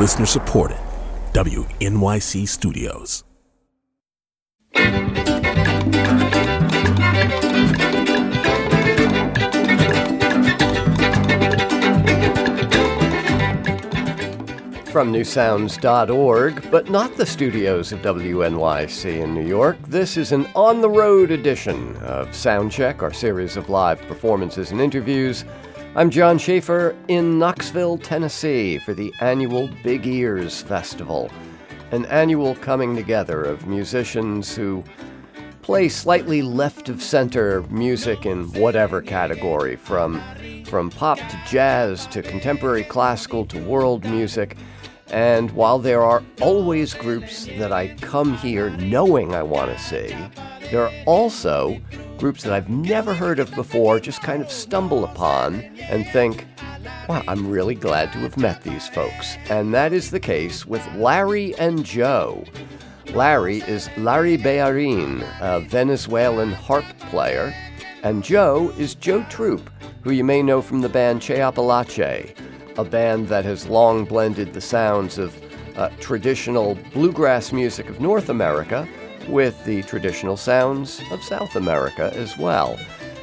Listener supported, WNYC Studios. From NewSounds.org, but not the studios of WNYC in New York, this is an on-the-road edition of Soundcheck, our series of live performances and interviews. I'm John Schaefer in Knoxville, Tennessee, for the annual Big Ears Festival, an annual coming together of musicians who play slightly left-of-center music in whatever category, from pop to jazz to contemporary classical to world music. And while there are always groups that I come here knowing I want to see, there are also groups that I've never heard of before, just kind of stumble upon and think, wow, I'm really glad to have met these folks. And that is the case with Larry and Joe. Larry is Larry Bellorín, a Venezuelan harp player, and Joe is Joe Troop, who you may know from the band Che Apalache, a band that has long blended the sounds of traditional bluegrass music of North America with the traditional sounds of South America as well.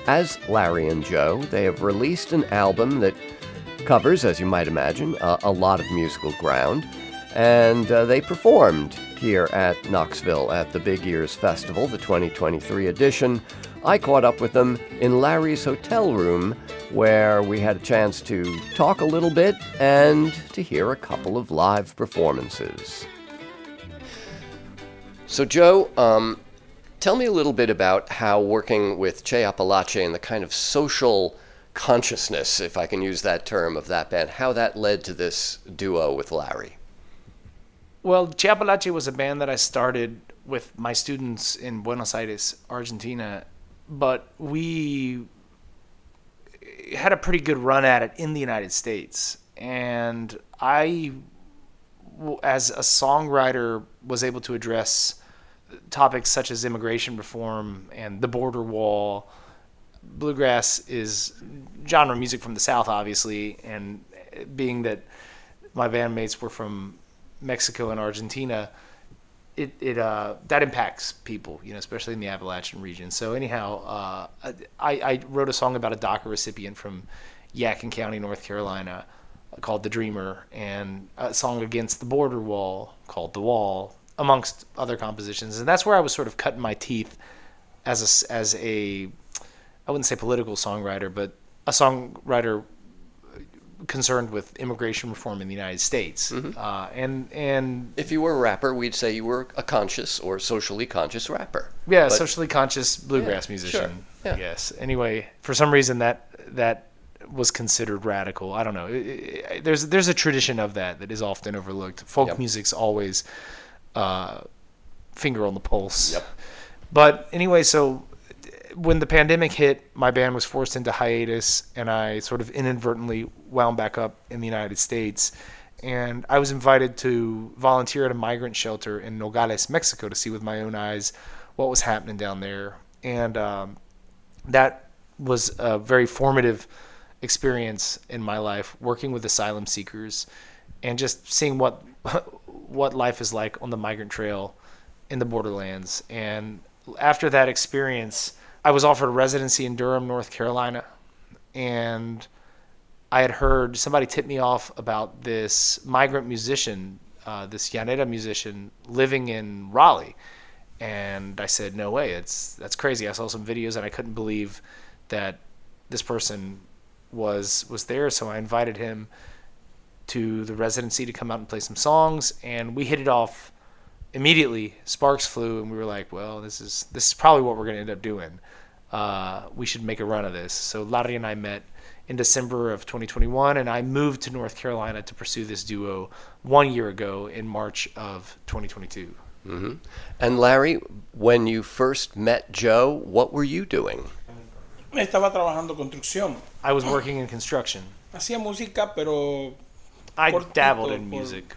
As Larry and Joe, they have released an album that covers, as you might imagine, a lot of musical ground, and they performed here at Knoxville at the Big Ears Festival, the 2023 edition. I caught up with them in Larry's hotel room, where we had a chance to talk a little bit and to hear a couple of live performances. So Joe, tell me a little bit about how working with Che Apalache and the kind of social consciousness, if I can use that term, of that band, how that led to this duo with Larry. Well, Che Apalache was a band that I started with my students in Buenos Aires, Argentina, but we had a pretty good run at it in the United States. And I, as a songwriter, was able to address topics such as immigration reform and the border wall. Bluegrass is genre music from the South, obviously, and being that my bandmates were from Mexico and Argentina, it that impacts people, you know, especially in the Appalachian region. So anyhow, I wrote a song about a DACA recipient from Yakin County, North Carolina, called "The Dreamer," and a song against the border wall called "The Wall," amongst other compositions. And that's where I was sort of cutting my teeth as a I wouldn't say political songwriter, but a songwriter concerned with immigration reform in the United States. Mm-hmm. And if you were a rapper, we'd say you were a conscious or socially conscious rapper. Yeah, but socially conscious bluegrass musician. Sure. Yeah. I guess. Anyway, for some reason that was considered radical. I don't know. There's a tradition of that is often overlooked. Folk music's always finger on the pulse. Yep. But anyway, so when the pandemic hit, my band was forced into hiatus, and I sort of inadvertently wound back up in the United States. And I was invited to volunteer at a migrant shelter in Nogales, Mexico, to see with my own eyes what was happening down there. And that was a very formative experience in my life, working with asylum seekers and just seeing what life is like on the migrant trail in the borderlands. And after that experience, I was offered a residency in Durham, North Carolina, and I had heard somebody tip me off about this migrant musician, this Llanera musician living in Raleigh. And I said, no way, that's crazy. I saw some videos and I couldn't believe that this person was there. So I invited him to the residency to come out and play some songs, and we hit it off immediately. Sparks flew, and we were like, well, this is probably what we're going to end up doing. We should make a run of this. So Larry and I met in December of 2021, and I moved to North Carolina to pursue this duo 1 year ago in March of 2022. Mm-hmm. And Larry, when you first met Joe, what were you doing? I was working in construction. I dabbled in music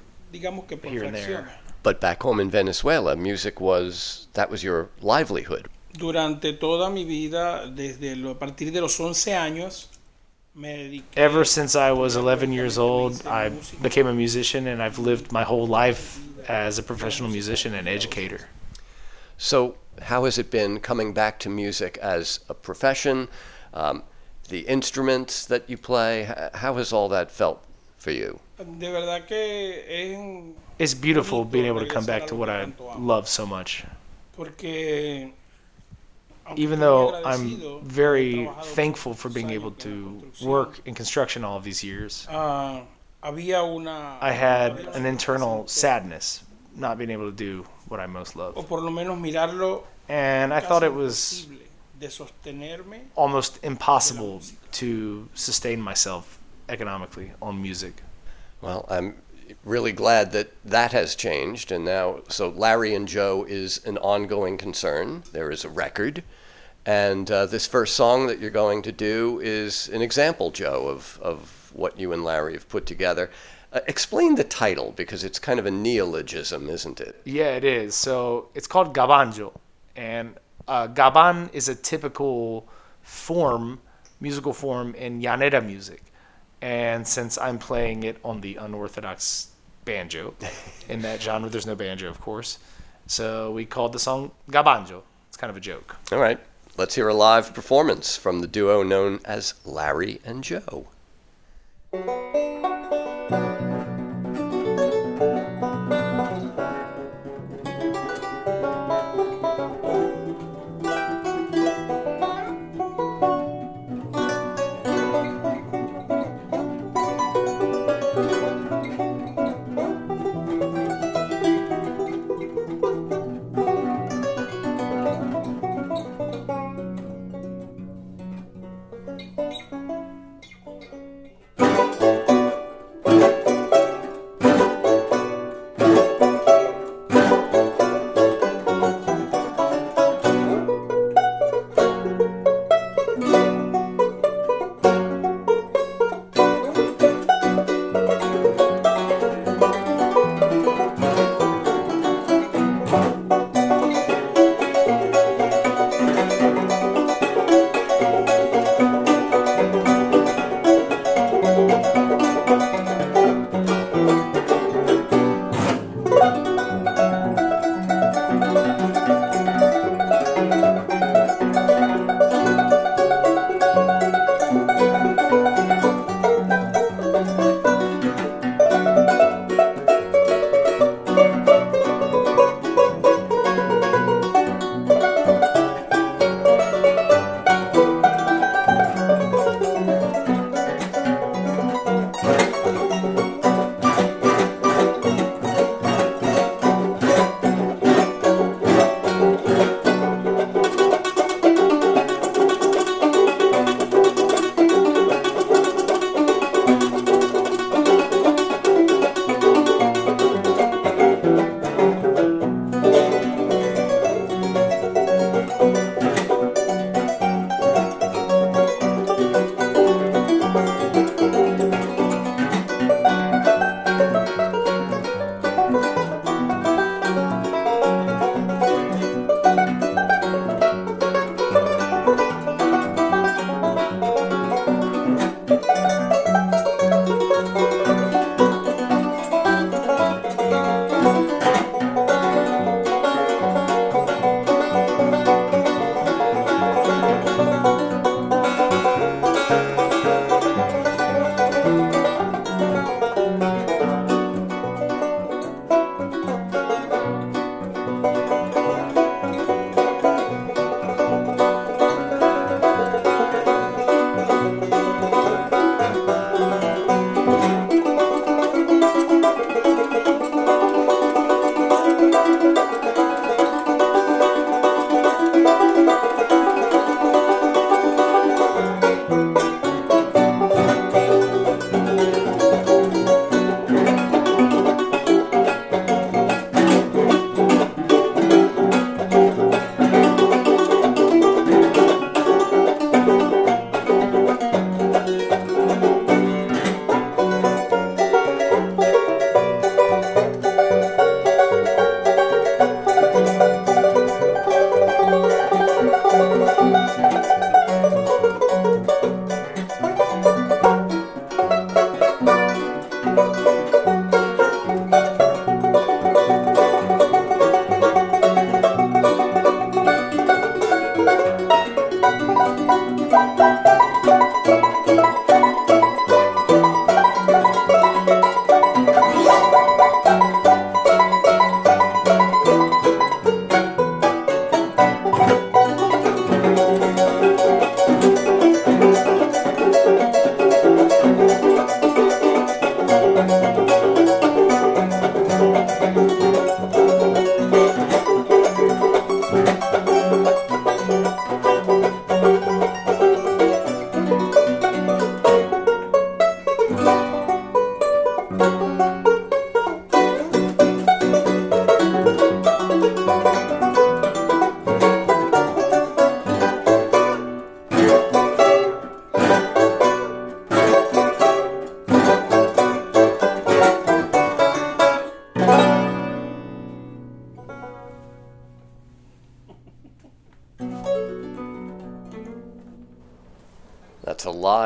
here and there. But back home in Venezuela, music was your livelihood. Durante toda mi vida, desde a partir de los 11 años. Ever since I was 11 years old, I became a musician, and I've lived my whole life as a professional musician and educator. So how has it been coming back to music as a profession? The instruments that you play, how has all that felt for you? It's beautiful being able to come back to what I love so much. Even though I'm very thankful for being able to work in construction all of these years, I had an internal sadness not being able to do what I most love. And I thought it was almost impossible to sustain myself economically on music. Well, I'm really glad that that has changed, and now, so Larry and Joe is an ongoing concern. There is a record, and this first song that you're going to do is an example, Joe, of what you and Larry have put together. Explain the title, because it's kind of a neologism, isn't it? Yeah, it is. So it's called Gabanjo, and gaban is a typical form, musical form in Llanera music. And since I'm playing it on the unorthodox banjo, in that genre there's no banjo, of course, so we called the song Gabanjo. It's kind of a joke. All right, let's hear a live performance from the duo known as Larry and Joe.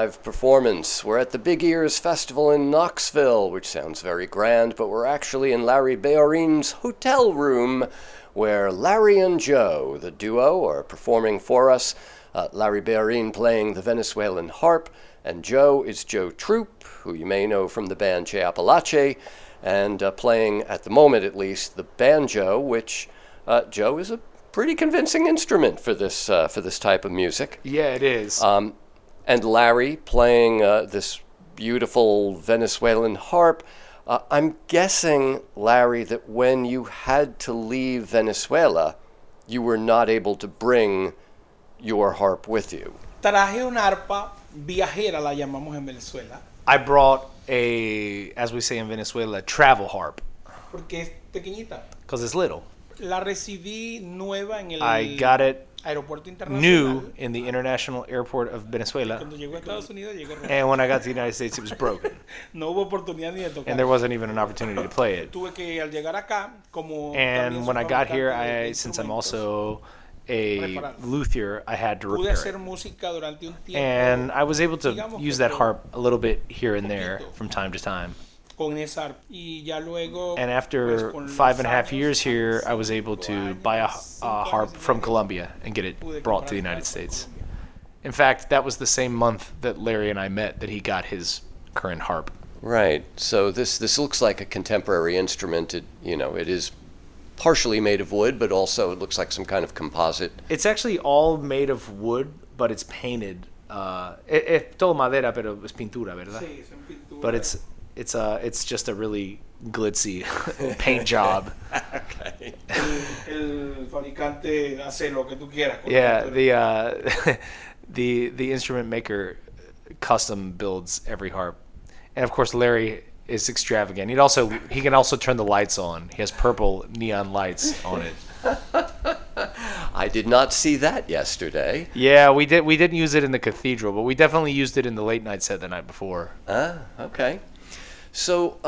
live performance. We're at the Big Ears Festival in Knoxville, which sounds very grand, but we're actually in Larry Bellorin's hotel room, where Larry and Joe, the duo, are performing for us. Larry Bellorín playing the Venezuelan harp, and Joe is Joe Troop, who you may know from the band Che Apalache, and playing, at the moment at least, the banjo, which Joe is a pretty convincing instrument for this type of music. Yeah, it is. And Larry playing this beautiful Venezuelan harp. I'm guessing, Larry, that when you had to leave Venezuela, you were not able to bring your harp with you. Traje una arpa viajera, la llamamos en Venezuela. I brought a, as we say in Venezuela, travel harp. Porque es pequeñita. Because it's little. La recibí nueva en el I got it new in the international airport of Venezuela. Cuando llegó a Estados Unidos, llegó roto. And when I got to the United States, it was broken. No hubo oportunidad ni de tocar. And there wasn't even an opportunity to play it. Tuve que, al llegar acá, como and when I got here, since I'm also a luthier, I had to repair it. And I was able to use that harp a little bit here and there from time to time. And after 5.5 years here, I was able to buy a harp from Colombia and get it brought to the United States. In fact, that was the same month that Larry and I met that he got his current harp. Right. So this looks like a contemporary instrument. It, you know, it is partially made of wood, but also it looks like some kind of composite. It's actually all made of wood, but it's painted. Es todo madera, pero es pintura, ¿verdad? Sí, es pintura. But it's just a really glitzy paint job. Okay. El fabricante hace lo que tú quieras. Yeah, the instrument maker custom builds every harp, and of course Larry is extravagant. He can also turn the lights on. He has purple neon lights on it. I did not see that yesterday. Yeah, we didn't use it in the cathedral, but we definitely used it in the late night set the night before. Ah, okay. So,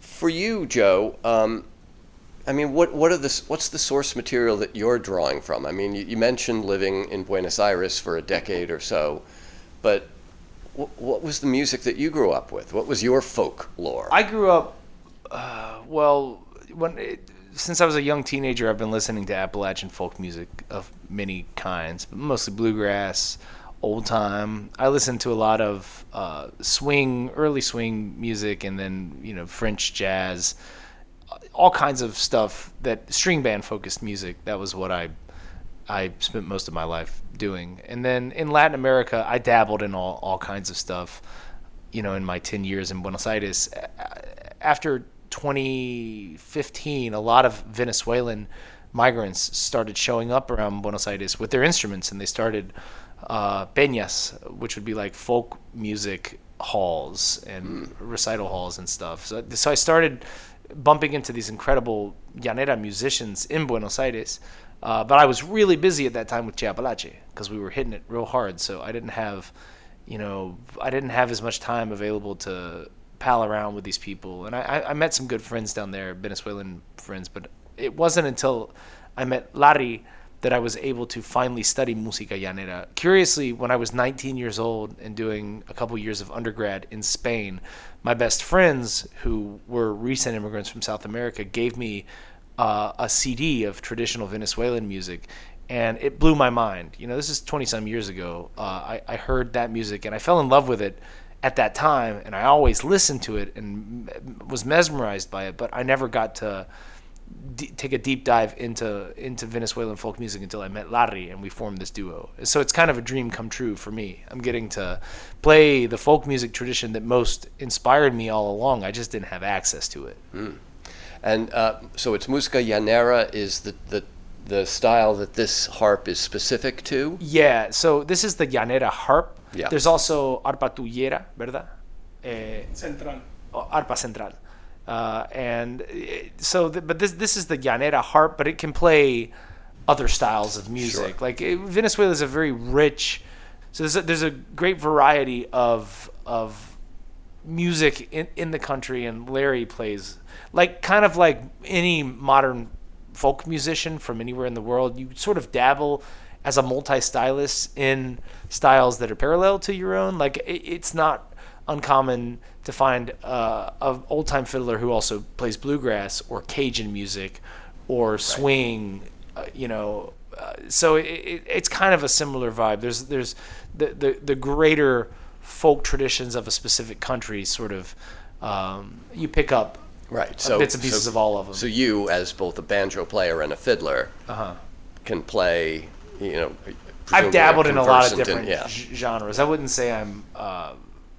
for you, Joe, I mean, what's the source material that you're drawing from? I mean, you mentioned living in Buenos Aires for a decade or so, but what was the music that you grew up with? What was your folklore? I grew up, since I was a young teenager, I've been listening to Appalachian folk music of many kinds, but mostly bluegrass, old time. I listened to a lot of swing, early swing music, and then, you know, French jazz, all kinds of stuff, that string band focused music. That was what I spent most of my life doing. And then in Latin America, I dabbled in all kinds of stuff, you know, in my 10 years in Buenos Aires. After 2015, a lot of Venezuelan migrants started showing up around Buenos Aires with their instruments, and they started peñas, which would be like folk music halls and recital halls and stuff. So I started bumping into these incredible llanera musicians in Buenos Aires. But I was really busy at that time with Che Apalache because we were hitting it real hard. So I didn't have, you know, as much time available to pal around with these people. And I met some good friends down there, Venezuelan friends. But it wasn't until I met Larry that I was able to finally study música llanera. Curiously, when I was 19 years old and doing a couple years of undergrad in Spain, my best friends who were recent immigrants from South America gave me a CD of traditional Venezuelan music, and it blew my mind. You know, this is 20-some years ago. I heard that music, and I fell in love with it at that time, and I always listened to it and was mesmerized by it, but I never got to take a deep dive into Venezuelan folk music until I met Larry, and we formed this duo. So it's kind of a dream come true for me. I'm getting to play the folk music tradition that most inspired me all along. I just didn't have access to it. Mm. And so it's música llanera is the style that this harp is specific to? Yeah, so this is the llanera harp. Yeah. There's also arpa tuyera, ¿verdad? Central. Arpa central. But this is the llanera harp, but it can play other styles of music. Sure. Like Venezuela is a very rich, so there's a great variety of music in the country, and Larry plays like any modern folk musician from anywhere in the world. You sort of dabble as a multi-stylist in styles that are parallel to your own. Like, it's not uncommon to find an old-time fiddler who also plays bluegrass or Cajun music or right. swing, you know. So it's kind of a similar vibe. There's the greater folk traditions of a specific country sort of you pick up right. so, bits and pieces of all of them. So you, as both a banjo player and a fiddler, can play, you know. I've dabbled in a lot of different genres. I wouldn't say I'm,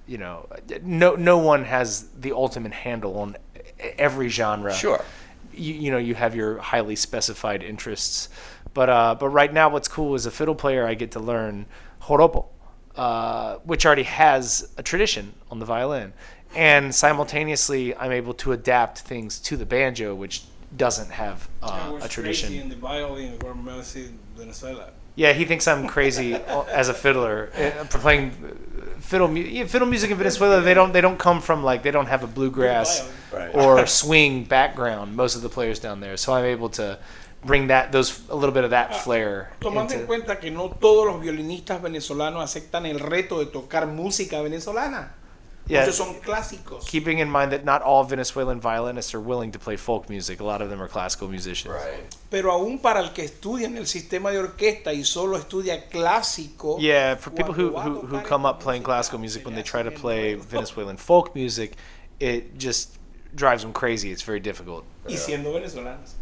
you know, no one has the ultimate handle on every genre. Sure. You know, you have your highly specified interests. But right now what's cool is a fiddle player, I get to learn joropo, which already has a tradition on the violin. And simultaneously, I'm able to adapt things to the banjo, which doesn't have a tradition. Crazy in the violin or mostly Venezuela. Yeah, he thinks I'm crazy as a fiddler for playing fiddle music in Venezuela. They don't come from, like, they don't have a bluegrass right. or swing background. Most of the players down there, so I'm able to bring a little bit of that flair. Tomando en cuenta que no todos los violinistas venezolanos aceptan el reto de tocar música venezolana. Yeah. Muchos son clásicos. Keeping in mind that not all Venezuelan violinists are willing to play folk music. A lot of them are classical musicians. Right. Pero aún para el que estudia en el sistema de orquesta y solo estudia clásico. Yeah, for people who come up playing classical music, when they try to play Venezuelan folk music, it just drives them crazy. It's very difficult. Y siendo venezolanos.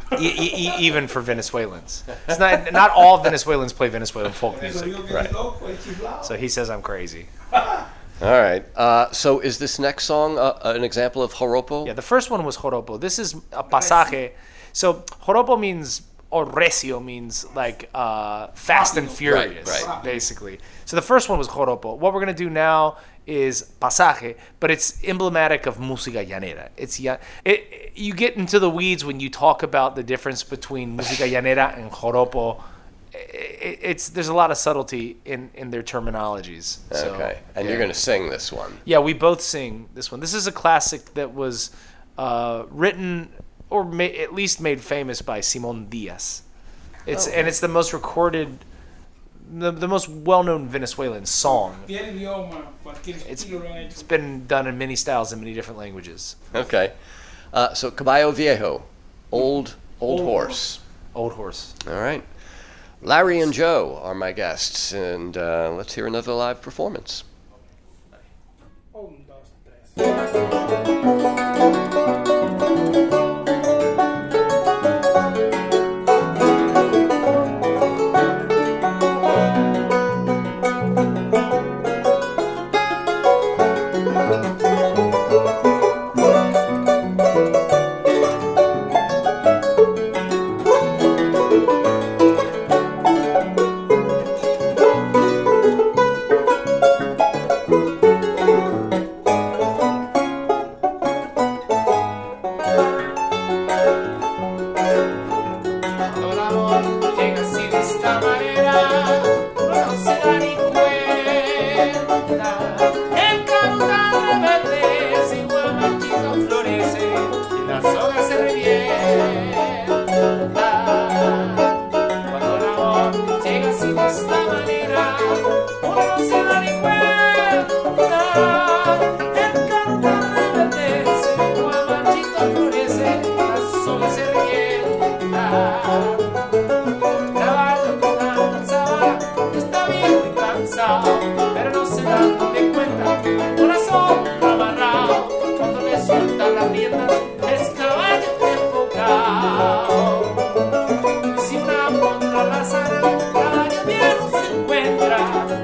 Even for Venezuelans. It's not all Venezuelans play Venezuelan folk music. Right. So he says I'm crazy. All right. So is this next song an example of joropo? Yeah, the first one was joropo. This is a pasaje. So joropo means, or recio means, like fast and furious, right. basically. So the first one was joropo. What we're going to do now is pasaje, but it's emblematic of música llanera. You get into the weeds when you talk about the difference between música llanera and joropo. There's a lot of subtlety in their terminologies. So, okay, and you're going to sing this one. Yeah, we both sing this one. This is a classic that was written or at least made famous by Simon Diaz. It's the most recorded, the most well-known Venezuelan song. It's been done in many styles in many different languages. Okay, so Caballo Viejo, old horse. Old horse. All right. Larry and Joe are my guests, and let's hear another live performance. Un, dos, tres.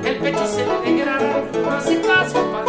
El pecho se le degrada, no hace caso al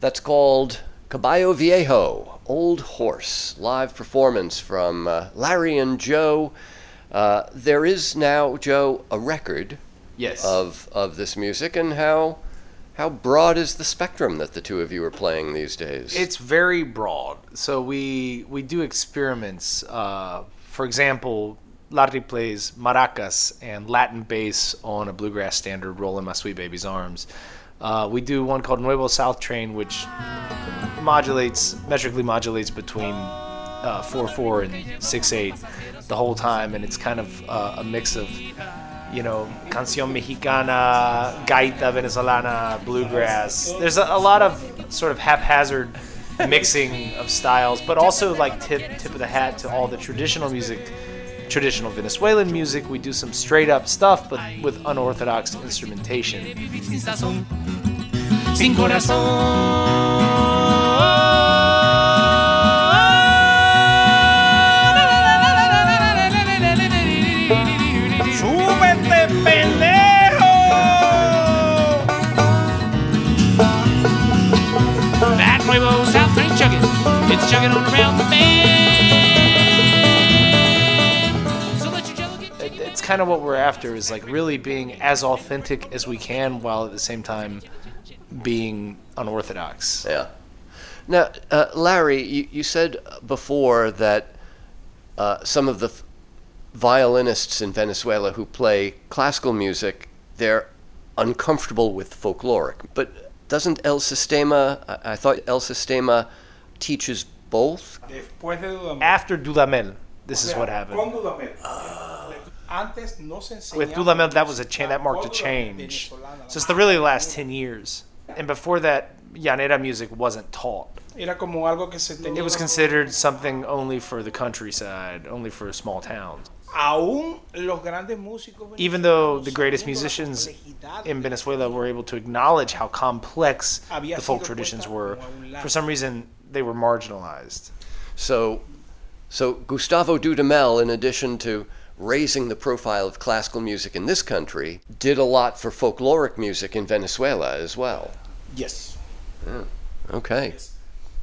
That's called Caballo Viejo, Old Horse, live performance from Larry and Joe. There is now, Joe, a record of this music, and how broad is the spectrum that the two of you are playing these days? It's very broad. So we do experiments. For example, Larry plays maracas and Latin bass on a bluegrass standard, Rolling My Sweet Baby's Arms. We do one called Nuevo South Train, which metrically modulates between 4/4 and 6/8 the whole time, and it's kind of a mix of, you know, Cancion Mexicana, Gaita Venezolana, bluegrass. There's a lot of sort of haphazard mixing of styles, but also like tip of the hat to all the traditional music. Traditional Venezuelan music, we do some straight up stuff, but with unorthodox instrumentation. That Nuevo South Train chugging, it's chugging on around the bend. It's kind of what we're after, is like really being as authentic as we can while at the same time being unorthodox. Yeah. Now, Larry, you said before that some of the violinists in Venezuela who play classical music, they're uncomfortable with folkloric. But doesn't El Sistema, I thought El Sistema teaches both? After Dudamel, this is what happened. With Dudamel, that was a change. That marked a change. So it's the really last 10 years. And before that, Llanera music wasn't taught. It was considered something only for the countryside, only for small towns. Even though the greatest musicians in Venezuela were able to acknowledge how complex the folk traditions were, for some reason they were marginalized. So Gustavo Dudamel, in addition to raising the profile of classical music in this country, did a lot for folkloric music in Venezuela as well. Yes. Yeah. Okay. Yes.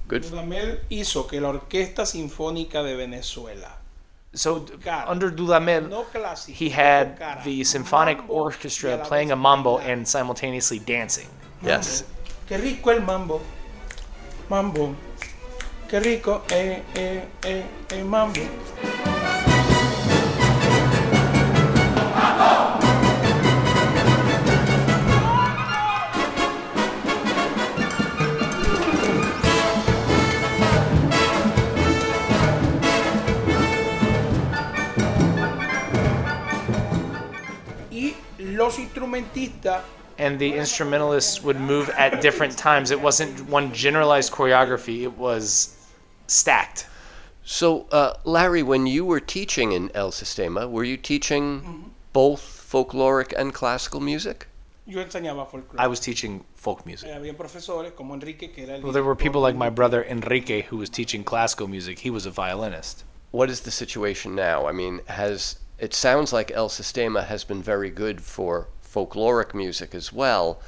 Good. Dudamel hizo que la Orquesta Sinfónica de Venezuela. So under Dudamel, he had the symphonic orchestra playing a mambo and simultaneously dancing. Yes. Que rico el mambo. Mambo. Que rico el mambo. And the instrumentalists would move at different times. It wasn't one generalized choreography, it was stacked. So, Larry, when you were teaching in El Sistema, were you teaching both folkloric and classical music? Yo enseñaba folklore. I was teaching folk music. Well, there were people like my brother Enrique who was teaching classical music. He was a violinist. What is the situation now? I mean, it sounds like El Sistema has been very good for folkloric music as well,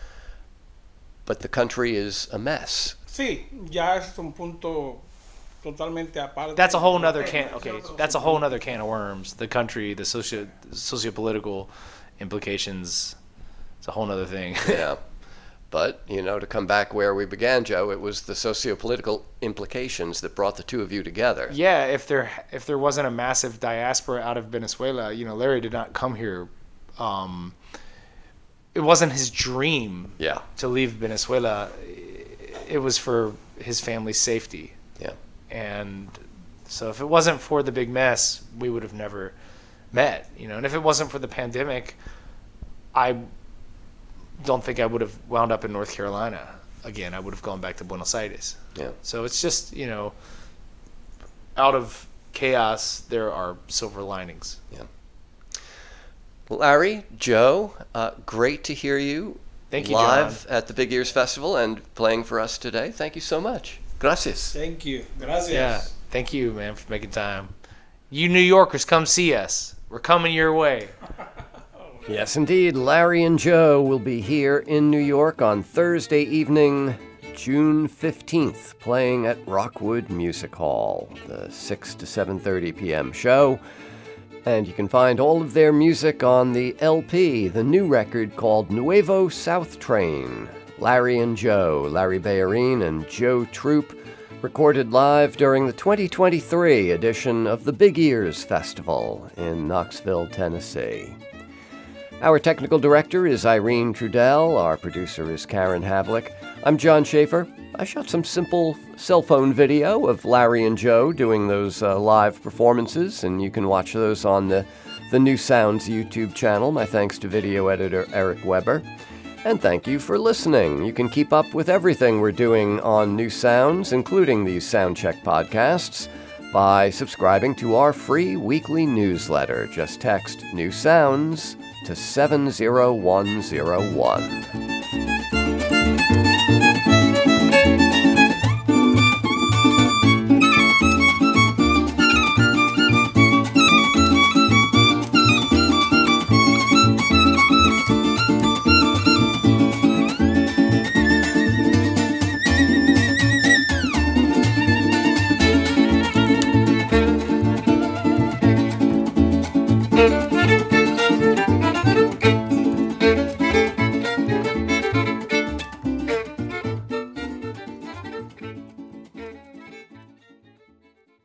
but the country is a mess. Sí, ya es un punto totalmente aparte. That's a whole nother can. Okay, that's a whole nother can of worms. The country, the socio-political implications. It's a whole nother thing. Yeah, but you know, to come back where we began, Joe, it was the socio-political implications that brought the two of you together. Yeah, if there wasn't a massive diaspora out of Venezuela, you know, Larry did not come here. It wasn't his dream to leave Venezuela. It was for his family's safety. Yeah. And so if it wasn't for the big mess, we would have never met, you know. And if it wasn't for the pandemic, I don't think I would have wound up in North Carolina again. I would have gone back to Buenos Aires. Yeah. So it's just, you know, out of chaos, there are silver linings. Yeah. Larry, Joe, great to hear you. Thank you, live John. At the Big Ears Festival and playing for us today. Thank you so much. Gracias. Thank you. Gracias. Yeah. Thank you, man, for making time. You New Yorkers, come see us. We're coming your way. Yes, indeed. Larry and Joe will be here in New York on Thursday evening, June 15th, playing at Rockwood Music Hall, the 6 to 7:30 p.m. show. And you can find all of their music on the LP, the new record called Nuevo South Train. Larry and Joe, Larry Bellorín and Joe Troop, recorded live during the 2023 edition of the Big Ears Festival in Knoxville, Tennessee. Our technical director is Irene Trudell. Our producer is Karen Havlick. I'm John Schaefer. I shot some simple cell phone video of Larry and Joe doing those live performances, and you can watch those on the New Sounds YouTube channel. My thanks to video editor Eric Weber. And thank you for listening. You can keep up with everything we're doing on New Sounds, including these Soundcheck podcasts, by subscribing to our free weekly newsletter. Just text New Sounds to 70101.